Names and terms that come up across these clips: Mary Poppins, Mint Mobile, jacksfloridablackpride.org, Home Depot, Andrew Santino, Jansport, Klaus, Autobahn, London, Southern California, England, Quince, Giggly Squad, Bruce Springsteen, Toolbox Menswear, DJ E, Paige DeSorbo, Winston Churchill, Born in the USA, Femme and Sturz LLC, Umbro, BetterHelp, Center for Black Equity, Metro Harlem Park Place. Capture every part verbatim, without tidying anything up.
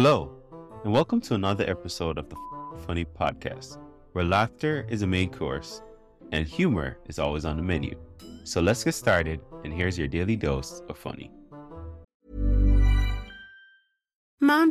Hello, and welcome to another episode of the F- Funny Podcast, where laughter is a main course and humor is always on the menu. So let's get started, and here's your daily dose of funny. Mom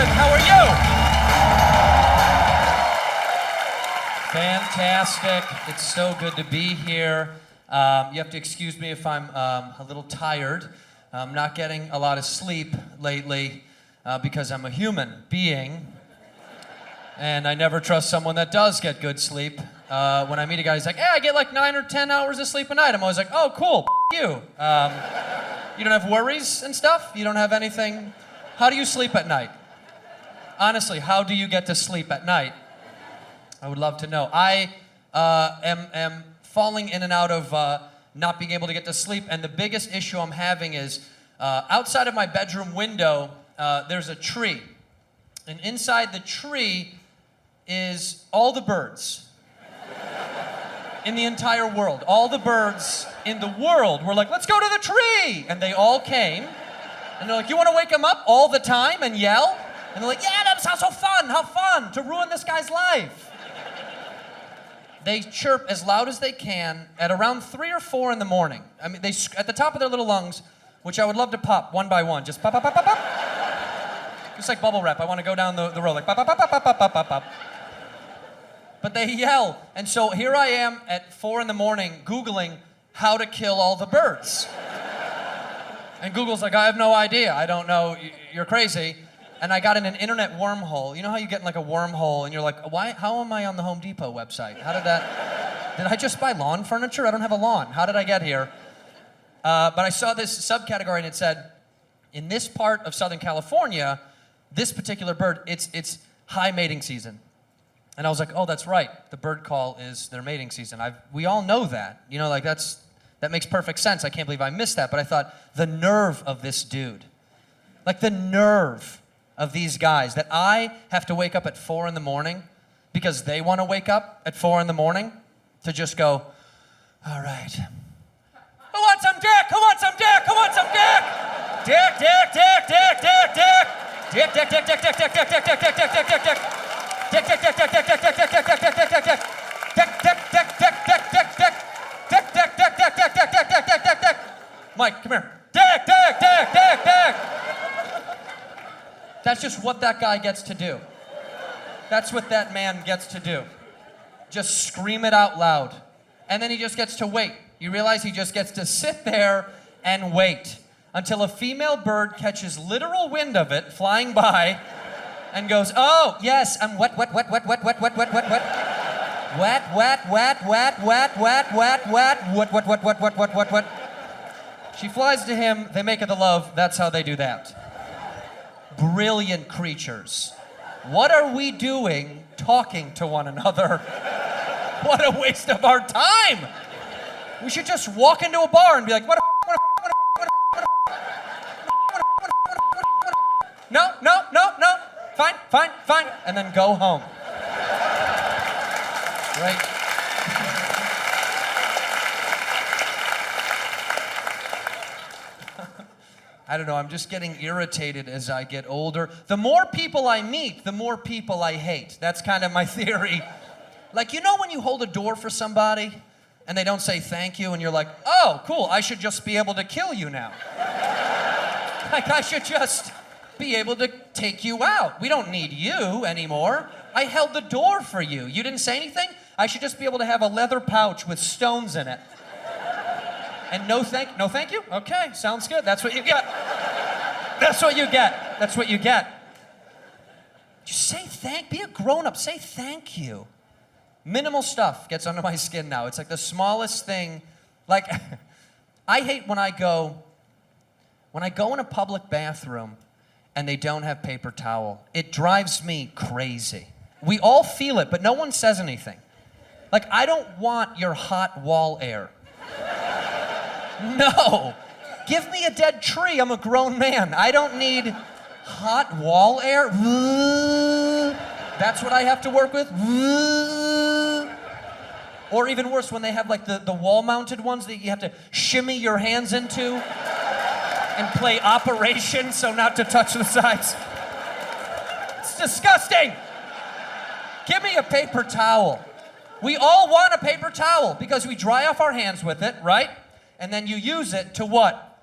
How are you? Fantastic. It's so good to be here. Um, you have to excuse me if I'm um, a little tired. I'm not getting a lot of sleep lately uh, because I'm a human being. And I never trust someone that does get good sleep. Uh, when I meet a guy who's like, hey, I get like nine or ten hours of sleep a night. I'm always like, oh, cool, f- you. Um, you don't have worries and stuff? You don't have anything? How do you sleep at night? Honestly, how do you get to sleep at night? I would love to know. I uh, am, am falling in and out of uh, not being able to get to sleep, and the biggest issue I'm having is uh, outside of my bedroom window, uh, there's a tree. And inside the tree is all the birds in the entire world. All the birds in the world were like, let's go to the tree! And they all came. And they're like, you want to wake them up all the time and yell? And they're like, yeah, that sounds so fun, how fun, to ruin this guy's life. They chirp as loud as they can at around three or four in the morning. I mean, they at the top of their little lungs, which I would love to pop one by one. Just pop, pop, pop, pop, pop. Just like bubble wrap. I want to go down the, the road like pop, pop, pop, pop, pop, pop, pop, pop. But they yell. And so here I am at four in the morning Googling how to kill all the birds. And Google's like, I have no idea. I don't know. You're crazy. And I got in an internet wormhole. You know how you get in like a wormhole and you're like, why, how am I on the Home Depot website? How did that, did I just buy lawn furniture? I don't have a lawn. How did I get here? Uh, but I saw this subcategory and it said, in this part of Southern California, this particular bird, it's it's high mating season. And I was like, oh, that's right. The bird call is their mating season. I've, we all know that. You know, like that's, that makes perfect sense. I can't believe I missed that. But I thought, the nerve of this dude. Like the nerve of these guys, that I have to wake up at four in the morning because they want to wake up at four in the morning to just go, all right. Who wants some dick? Who wants some dick? Who wants some dick? Dick, dick, dick, dick, dick, dick. Dick, dick, dick, dick, dick, dick, dick, dick, dick, dick, dick, dick, dick, dick. Dick, dick, dick, dick, dick, dick, dick, dick, dick, dick, dick, dick, dick, dick. Dick, dick, dick, dick, dick, dick, dick. Dick, dick, dick, dick, dick, dick, dick, dick, dick, dick, dick. Mike, come here. Dick, dick, dick, dick, dick. That's just what that guy gets to do. That's what that man gets to do. Just scream it out loud. And then he just gets to wait. You realize he just gets to sit there and wait until a female bird catches literal wind of it flying by and goes, oh, yes, I'm wet, wet, wet, wet, wet, wet, wet, wet, wet, wet. Wet, wet, wet, wet, wet, wet, wet, wet, wet, wet, wet, wet, wet, wet, wet, wet. She flies to him, they make it the love, that's how they do that. Brilliant creatures. What are we doing talking to one another? What a waste of our time! We should just walk into a bar and be like, what a what a what a what a no, no, no, no, fine, fine, fine, and then go home. Right? I don't know, I'm just getting irritated as I get older. The more people I meet, the more people I hate. That's kind of my theory. Like, you know when you hold a door for somebody and they don't say thank you and you're like, oh, cool, I should just be able to kill you now. Like, I should just be able to take you out. We don't need you anymore. I held the door for you. You didn't say anything? I should just be able to have a leather pouch with stones in it. And no thank no thank you? Okay, sounds good. That's what you get. That's what you get. That's what you get. Just say thank, be a grown-up, say thank you. Minimal stuff gets under my skin now. It's like the smallest thing. Like, I hate when I go, when I go in a public bathroom and they don't have paper towel. It drives me crazy. We all feel it, but no one says anything. Like, I don't want your hot wall air. No. Give me a dead tree. I'm a grown man. I don't need hot wall air. That's what I have to work with. Or even worse, when they have like the, the wall-mounted ones that you have to shimmy your hands into and play Operation so not to touch the sides. It's disgusting. Give me a paper towel. We all want a paper towel because we dry off our hands with it, right? And then you use it to what?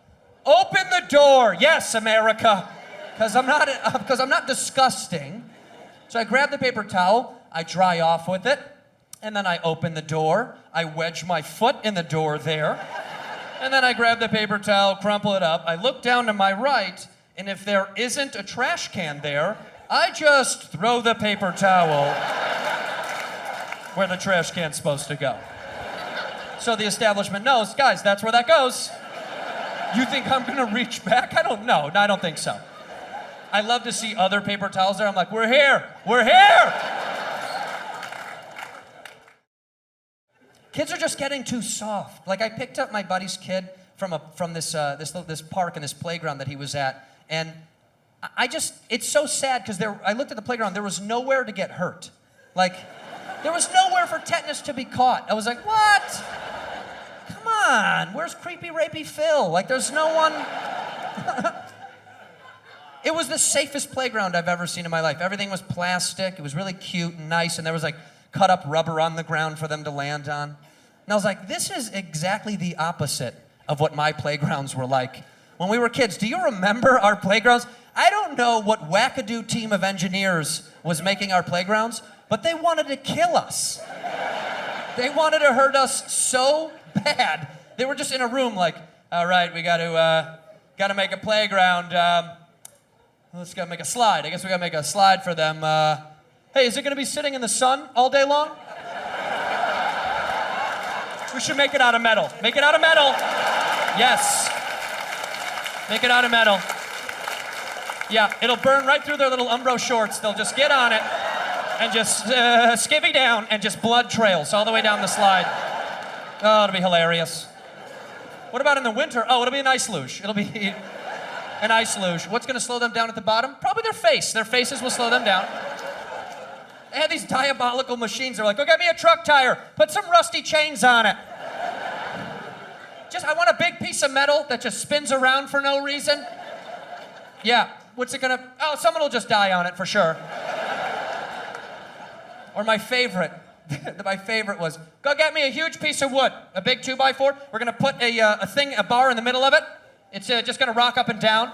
Open the door. Yes, America. Because I'm not because I'm not disgusting. So I grab the paper towel, I dry off with it, and then I open the door. I wedge my foot in the door there. And then I grab the paper towel, crumple it up. I look down to my right, and if there isn't a trash can there, I just throw the paper towel where the trash can's supposed to go. So the establishment knows, guys, that's where that goes. You think I'm gonna reach back? I don't know. No, I don't think so. I love to see other paper towels there. I'm like, we're here, we're here. Kids are just getting too soft. Like, I picked up my buddy's kid from a from this uh, this this park and this playground that he was at, and I just it's so sad because there I looked at the playground. There was nowhere to get hurt. Like, there was nowhere for tetanus to be caught. I was like, what? Come on, where's creepy rapey Phil? Like, there's no one. It was the safest playground I've ever seen in my life. Everything was plastic. It was really cute and nice, and there was like cut up rubber on the ground for them to land on. And I was like, this is exactly the opposite of what my playgrounds were like when we were kids. Do you remember our playgrounds? I don't know what wackadoo team of engineers was making our playgrounds, but they wanted to kill us. They wanted to hurt us so bad. They were just in a room like, all right, we got to uh, got to make a playground. Um, let's go make a slide. I guess we got to make a slide for them. Uh, Hey, is it gonna be sitting in the sun all day long? We should make it out of metal. Make it out of metal. Yes. Make it out of metal. Yeah, it'll burn right through their little Umbro shorts. They'll just get on it and just uh, skivvy down and just blood trails all the way down the slide. Oh, it'll be hilarious. What about in the winter? Oh, it'll be an ice luge. It'll be an ice luge. What's gonna slow them down at the bottom? Probably their face. Their faces will slow them down. They had these diabolical machines. They're like, go get me a truck tire. Put some rusty chains on it. Just, I want a big piece of metal that just spins around for no reason. Yeah, what's it gonna, oh, someone will just die on it for sure. Or my favorite, my favorite was, go get me a huge piece of wood, a big two by four. We're gonna put a, uh, a thing, a bar in the middle of it. It's uh, just gonna rock up and down.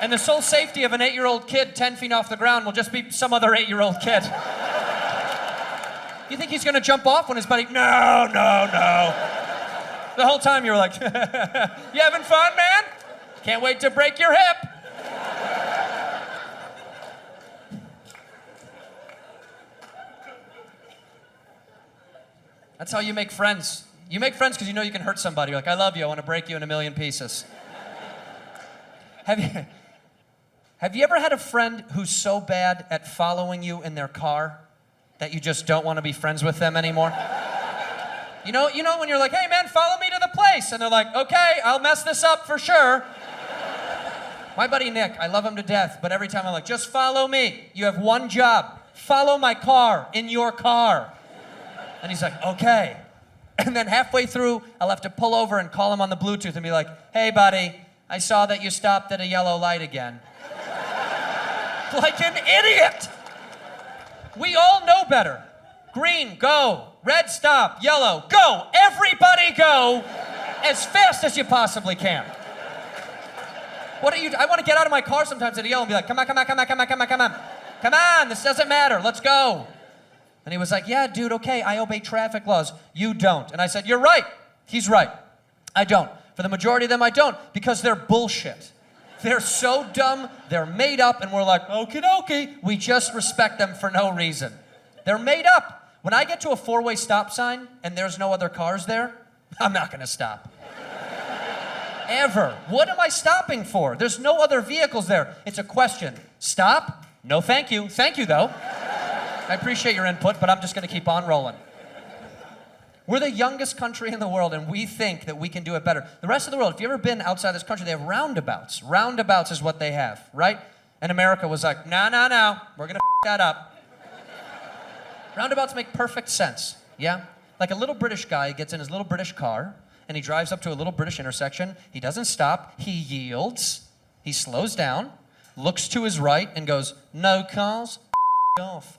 And the sole safety of an eight-year-old kid ten feet off the ground will just be some other eight-year-old kid. You think he's going to jump off when his buddy... No, no, no. The whole time you were like, you having fun, man? Can't wait to break your hip. That's how you make friends. You make friends because you know you can hurt somebody. You're like, I love you. I want to break you in a million pieces. Have you, have you ever had a friend who's so bad at following you in their car that you just don't want to be friends with them anymore? You know, you know when you're like, hey, man, follow me to the place. And they're like, okay, I'll mess this up for sure. My buddy Nick, I love him to death, but every time I'm like, just follow me. You have one job. Follow my car in your car. And he's like, okay. And then halfway through, I'll have to pull over and call him on the Bluetooth and be like, hey, buddy, I saw that you stopped at a yellow light again. Like an idiot. We all know better. Green, go. Red, stop. Yellow, go. Everybody go as fast as you possibly can. What are you, I want to get out of my car sometimes at a yellow and be like, come on, come on, come on, come on, come on, come on. Come on, this doesn't matter. Let's go. And he was like, yeah, dude, okay, I obey traffic laws. You don't. And I said, you're right. He's right. I don't. For the majority of them, I don't, because they're bullshit. They're so dumb, they're made up, and we're like, okie dokie. We just respect them for no reason. They're made up. When I get to a four-way stop sign and there's no other cars there, I'm not going to stop. Ever. What am I stopping for? There's no other vehicles there. It's a question. Stop? No, thank you. Thank you, though. I appreciate your input, but I'm just going to keep on rolling. We're the youngest country in the world, and we think that we can do it better. The rest of the world, if you've ever been outside this country, they have roundabouts. Roundabouts is what they have, right? And America was like, no, no, no. We're going to f*** that up. Roundabouts make perfect sense, yeah? Like a little British guy gets in his little British car and he drives up to a little British intersection. He doesn't stop. He yields. He slows down, looks to his right and goes, no cars, f*** off.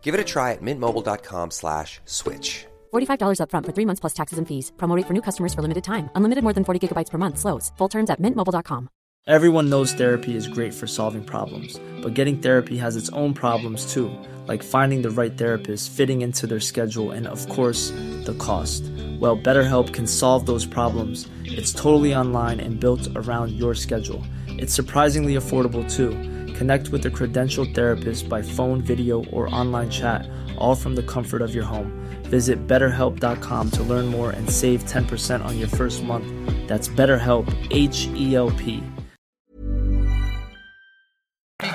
Give it a try at mintmobile.com slash switch. forty-five dollars up front for three months plus taxes and fees. Promo rate for new customers for limited time. Unlimited more than forty gigabytes per month slows. Full terms at mint mobile dot com. Everyone knows therapy is great for solving problems, but getting therapy has its own problems too, like finding the right therapist, fitting into their schedule, and of course, the cost. Well, BetterHelp can solve those problems. It's totally online and built around your schedule. It's surprisingly affordable too. Connect with a credentialed therapist by phone, video, or online chat, all from the comfort of your home. Visit better help dot com to learn more and save ten percent on your first month. That's BetterHelp, H E L P.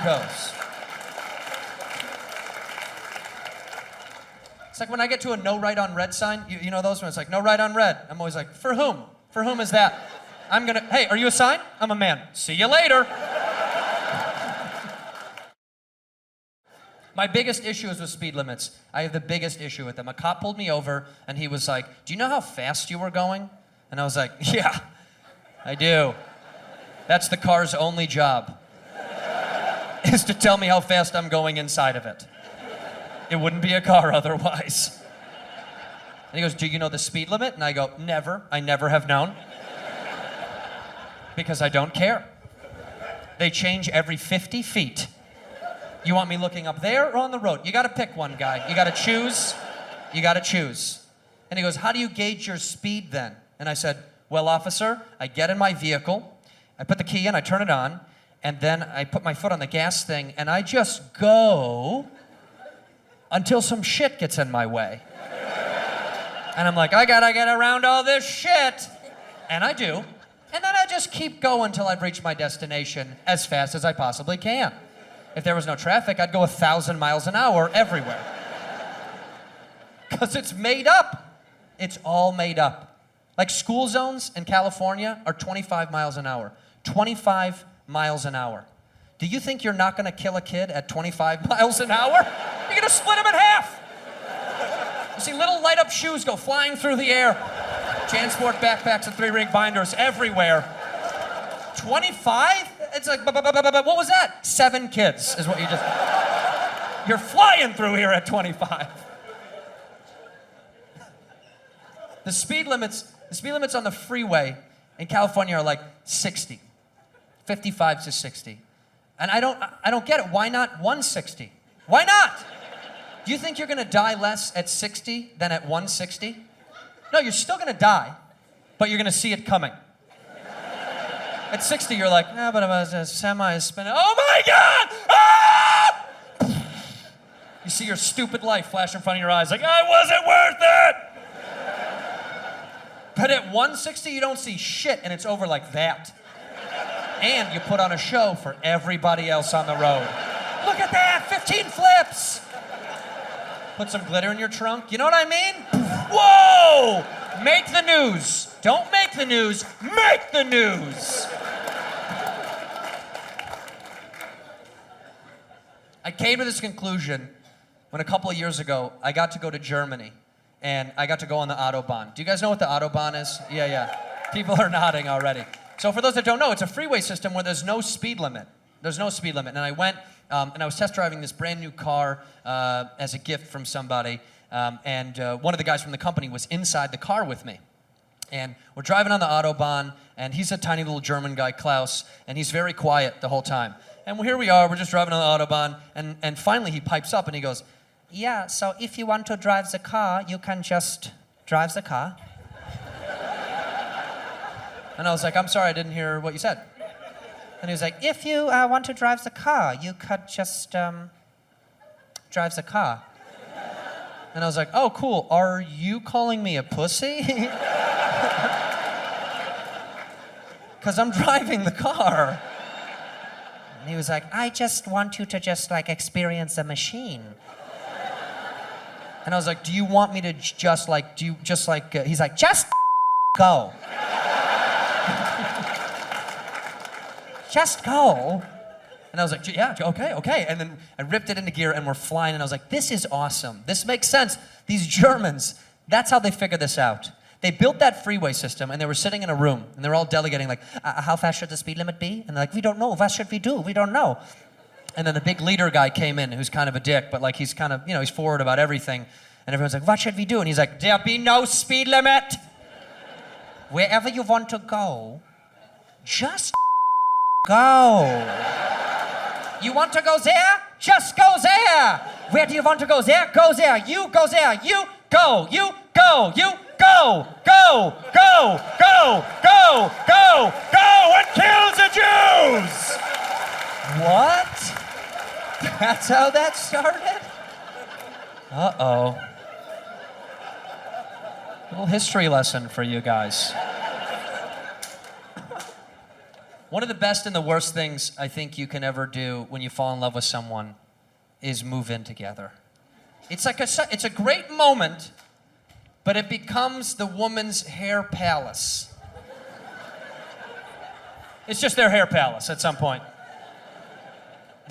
Goes. It's like when I get to a no right on red sign, you, you know those ones, like no right on red. I'm always like, for whom? For whom is that? I'm gonna, hey, are you a sign? I'm a man. See you later. My biggest issue is with speed limits. I have the biggest issue with them. A cop pulled me over and he was like, do you know how fast you were going? And I was like, yeah, I do. That's the car's only job. Is to tell me how fast I'm going inside of it. It wouldn't be a car otherwise. And he goes, do you know the speed limit? And I go, never. I never have known. Because I don't care. They change every fifty feet. You want me looking up there or on the road? You gotta pick one, guy. You gotta choose. You gotta choose. And he goes, how do you gauge your speed then? And I said, well, officer, I get in my vehicle, I put the key in, I turn it on, and then I put my foot on the gas thing, and I just go until some shit gets in my way. And I'm like, I gotta get around all this shit. And I do. And then I just keep going until I've reached my destination as fast as I possibly can. If there was no traffic, I'd go a thousand miles an hour everywhere. Because it's made up. It's all made up. Like school zones in California are twenty-five miles an hour. twenty-five miles an hour. Do you think you're not going to kill a kid at twenty-five miles an hour? You're going to split him in half. You see little light-up shoes go flying through the air. Jansport backpacks and three-ring binders everywhere. twenty-five? It's like, what was that? Seven kids is what you just... You're flying through here at twenty-five. The speed limits, the speed limits on the freeway in California are like sixty. fifty-five to sixty. And I don't I don't get it. Why not one sixty? Why not? Do you think you're going to die less at sixty than at one sixty? No, you're still going to die, but you're going to see it coming. At sixty, you're like, no, but a semi is spinning. Oh, my God! Ah! You see your stupid life flash in front of your eyes like, I wasn't worth it! But at one sixty, you don't see shit, and it's over like that. And you put on a show for everybody else on the road. Look at that, fifteen flips. Put some glitter in your trunk. You know what I mean? Whoa! Make the news. Don't make the news, make the news. I came to this conclusion when a couple of years ago, I got to go to Germany and I got to go on the Autobahn. Do you guys know what the Autobahn is? Yeah, yeah. People are nodding already. So for those that don't know, it's a freeway system where there's no speed limit. There's no speed limit. And I went, um, and I was test driving this brand new car uh, as a gift from somebody. Um, and uh, one of the guys from the company was inside the car with me. And we're driving on the Autobahn, and he's a tiny little German guy, Klaus, and he's very quiet the whole time. And here we are, we're just driving on the Autobahn, and, and finally he pipes up and he goes, yeah, so if you want to drive the car, you can just drive the car. And I was like, I'm sorry, I didn't hear what you said. And he was like, if you uh, want to drive the car, you could just um, drive the car. And I was like, oh, cool. Are you calling me a pussy? Because I'm driving the car. And he was like, I just want you to just, like, experience the machine. And I was like, do you want me to j- just, like, do you just, like, uh, he's like, just go. Just go. And I was like, yeah, okay, okay. And then I ripped it into gear and we're flying. And I was like, this is awesome. This makes sense. These Germans, that's how they figure this out. They built that freeway system and they were sitting in a room and they were all delegating like, uh, how fast should the speed limit be? And they're like, we don't know. What should we do? We don't know. And then the big leader guy came in who's kind of a dick, but like he's kind of, you know, he's forward about everything. And everyone's like, what should we do? And he's like, there'll be no speed limit. Wherever you want to go, just go. You want to go there? Just go there. Where do you want to go? There? Go there. You go there. You go. You go. You go. Go. Go. Go. Go. Go. Go and kill the Jews. What? That's how that started? Uh-oh. Little history lesson for you guys. One of the best and the worst things I think you can ever do when you fall in love with someone is move in together. It's like a, it's a great moment, but it becomes the woman's hair palace. It's just their hair palace at some point.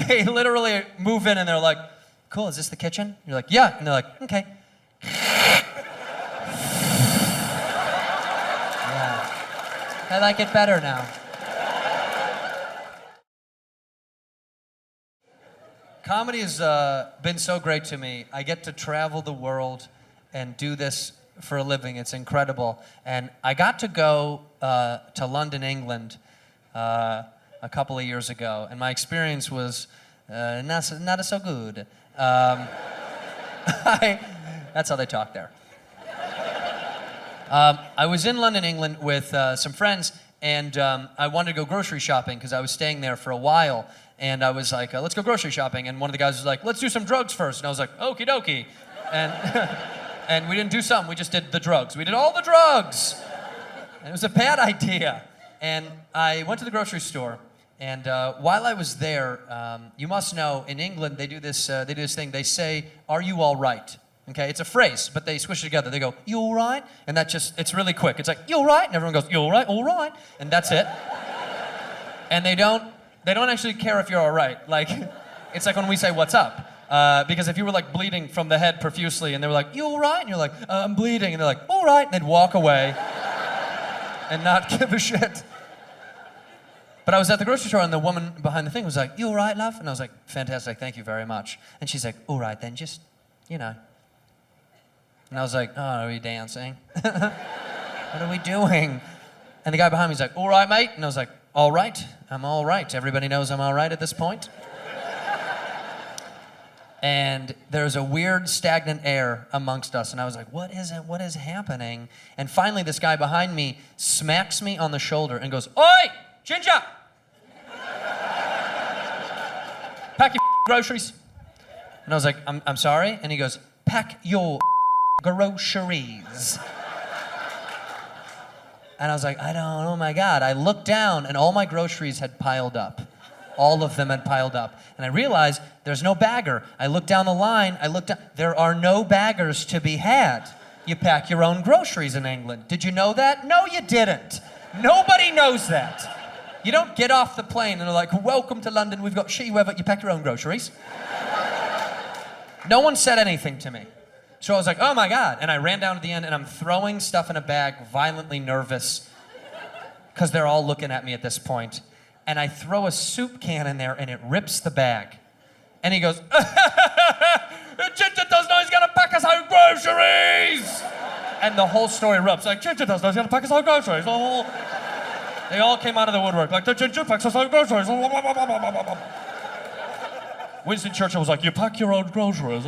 They literally move in and they're like, cool, is this the kitchen? You're like, yeah. And they're like, okay. Yeah. I like it better now. Comedy has uh, been so great to me. I get to travel the world and do this for a living. It's incredible. And I got to go uh, to London, England uh, a couple of years ago, and my experience was uh, not, so, not so good. Um, I, that's how they talk there. Um, I was in London, England with uh, some friends, and um, I wanted to go grocery shopping because I was staying there for a while. And I was like, uh, let's go grocery shopping. And one of the guys was like, let's do some drugs first. And I was like, okie dokie. And and we didn't do some, we just did the drugs. We did all the drugs. And it was a bad idea. And I went to the grocery store. And uh, while I was there, um, you must know, in England, they do this uh, they do this thing. They say, are you all right? Okay, it's a phrase, but they squish it together. They go, you all right? And that just, it's really quick. It's like, you all right? And everyone goes, you all right? All right. And that's it. And they don't They don't actually care if you're all right. Like, it's like when we say, what's up? Uh, because if you were like bleeding from the head profusely and they were like, you all right? And you're like, uh, I'm bleeding. And they're like, all right. And they'd walk away and not give a shit. But I was at the grocery store and the woman behind the thing was like, you all right, love? And I was like, fantastic, thank you very much. And she's like, all right then, just, you know. And I was like, oh, are we dancing? What are we doing? And the guy behind me was like, all right, mate. And I was like, all right, I'm all right. Everybody knows I'm all right at this point. And there's a weird stagnant air amongst us. And I was like, what is it? What is happening? And finally, this guy behind me smacks me on the shoulder and goes, oi! Ginger! Pack your groceries. And I was like, I'm, I'm sorry? And he goes, pack your groceries. And I was like, I don't, oh my God. I looked down and all my groceries had piled up. All of them had piled up. And I realized there's no bagger. I looked down the line, I looked down, there are no baggers to be had. You pack your own groceries in England. Did you know that? No, you didn't. Nobody knows that. You don't get off the plane and are like, welcome to London, we've got shitty weather, you pack your own groceries. No one said anything to me. So I was like, oh my God. And I ran down to the end and I'm throwing stuff in a bag, violently nervous, because they're all looking at me at this point. And I throw a soup can in there and it rips the bag. And he goes, Ginger doesn't know he's gonna pack us our groceries. And the whole story rips. Like, Ginger doesn't know he's gonna pack us our groceries. Oh. They all came out of the woodwork, like, the ginger packs us our groceries. Winston Churchill was like, you pack your own groceries.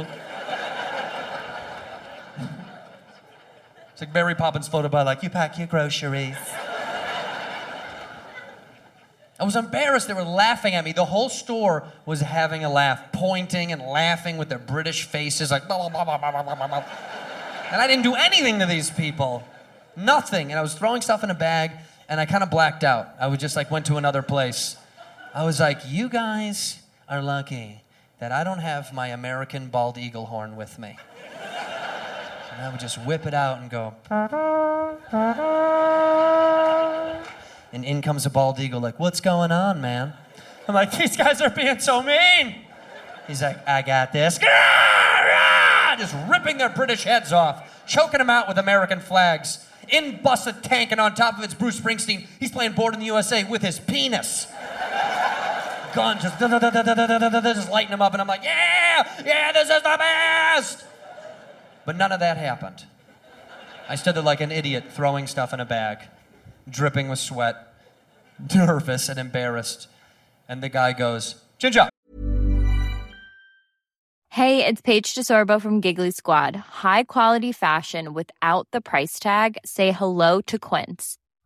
It's like Mary Poppins floated by, like, you pack your groceries. I was embarrassed. They were laughing at me. The whole store was having a laugh, pointing and laughing with their British faces, like, blah, blah, blah, blah, blah, blah, blah. And I didn't do anything to these people. Nothing. And I was throwing stuff in a bag. And I kind of blacked out. I was just like, went to another place. I was like, you guys are lucky that I don't have my American bald eagle horn with me. And I would just whip it out and go. And in comes a bald eagle like, what's going on, man? I'm like, these guys are being so mean. He's like, I got this. Just ripping their British heads off, choking them out with American flags. In busts a tank, and on top of it's Bruce Springsteen. He's playing Born in the U S A with his penis. Gun just da da da da da da da da, just lighting him up, and I'm like, yeah, yeah, this is the best. But none of that happened. I stood there like an idiot, throwing stuff in a bag, dripping with sweat, nervous and embarrassed. And the guy goes, Ginger. Hey, it's Paige DeSorbo from Giggly Squad. High quality fashion without the price tag. Say hello to Quince.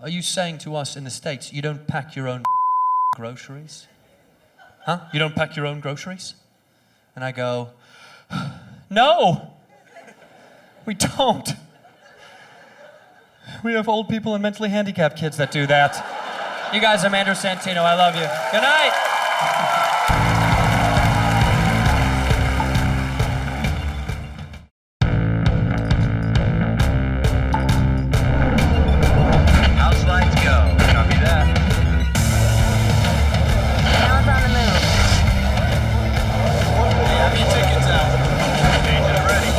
Are you saying to us in the States, you don't pack your own groceries? Huh? You don't pack your own groceries? And I go, no, we don't. We have old people and mentally handicapped kids that do that. You guys, I'm Andrew Santino. I love you. Good night. House lights go. Copy that. Now it's on the move. Yeah, have your tickets out. Change it already.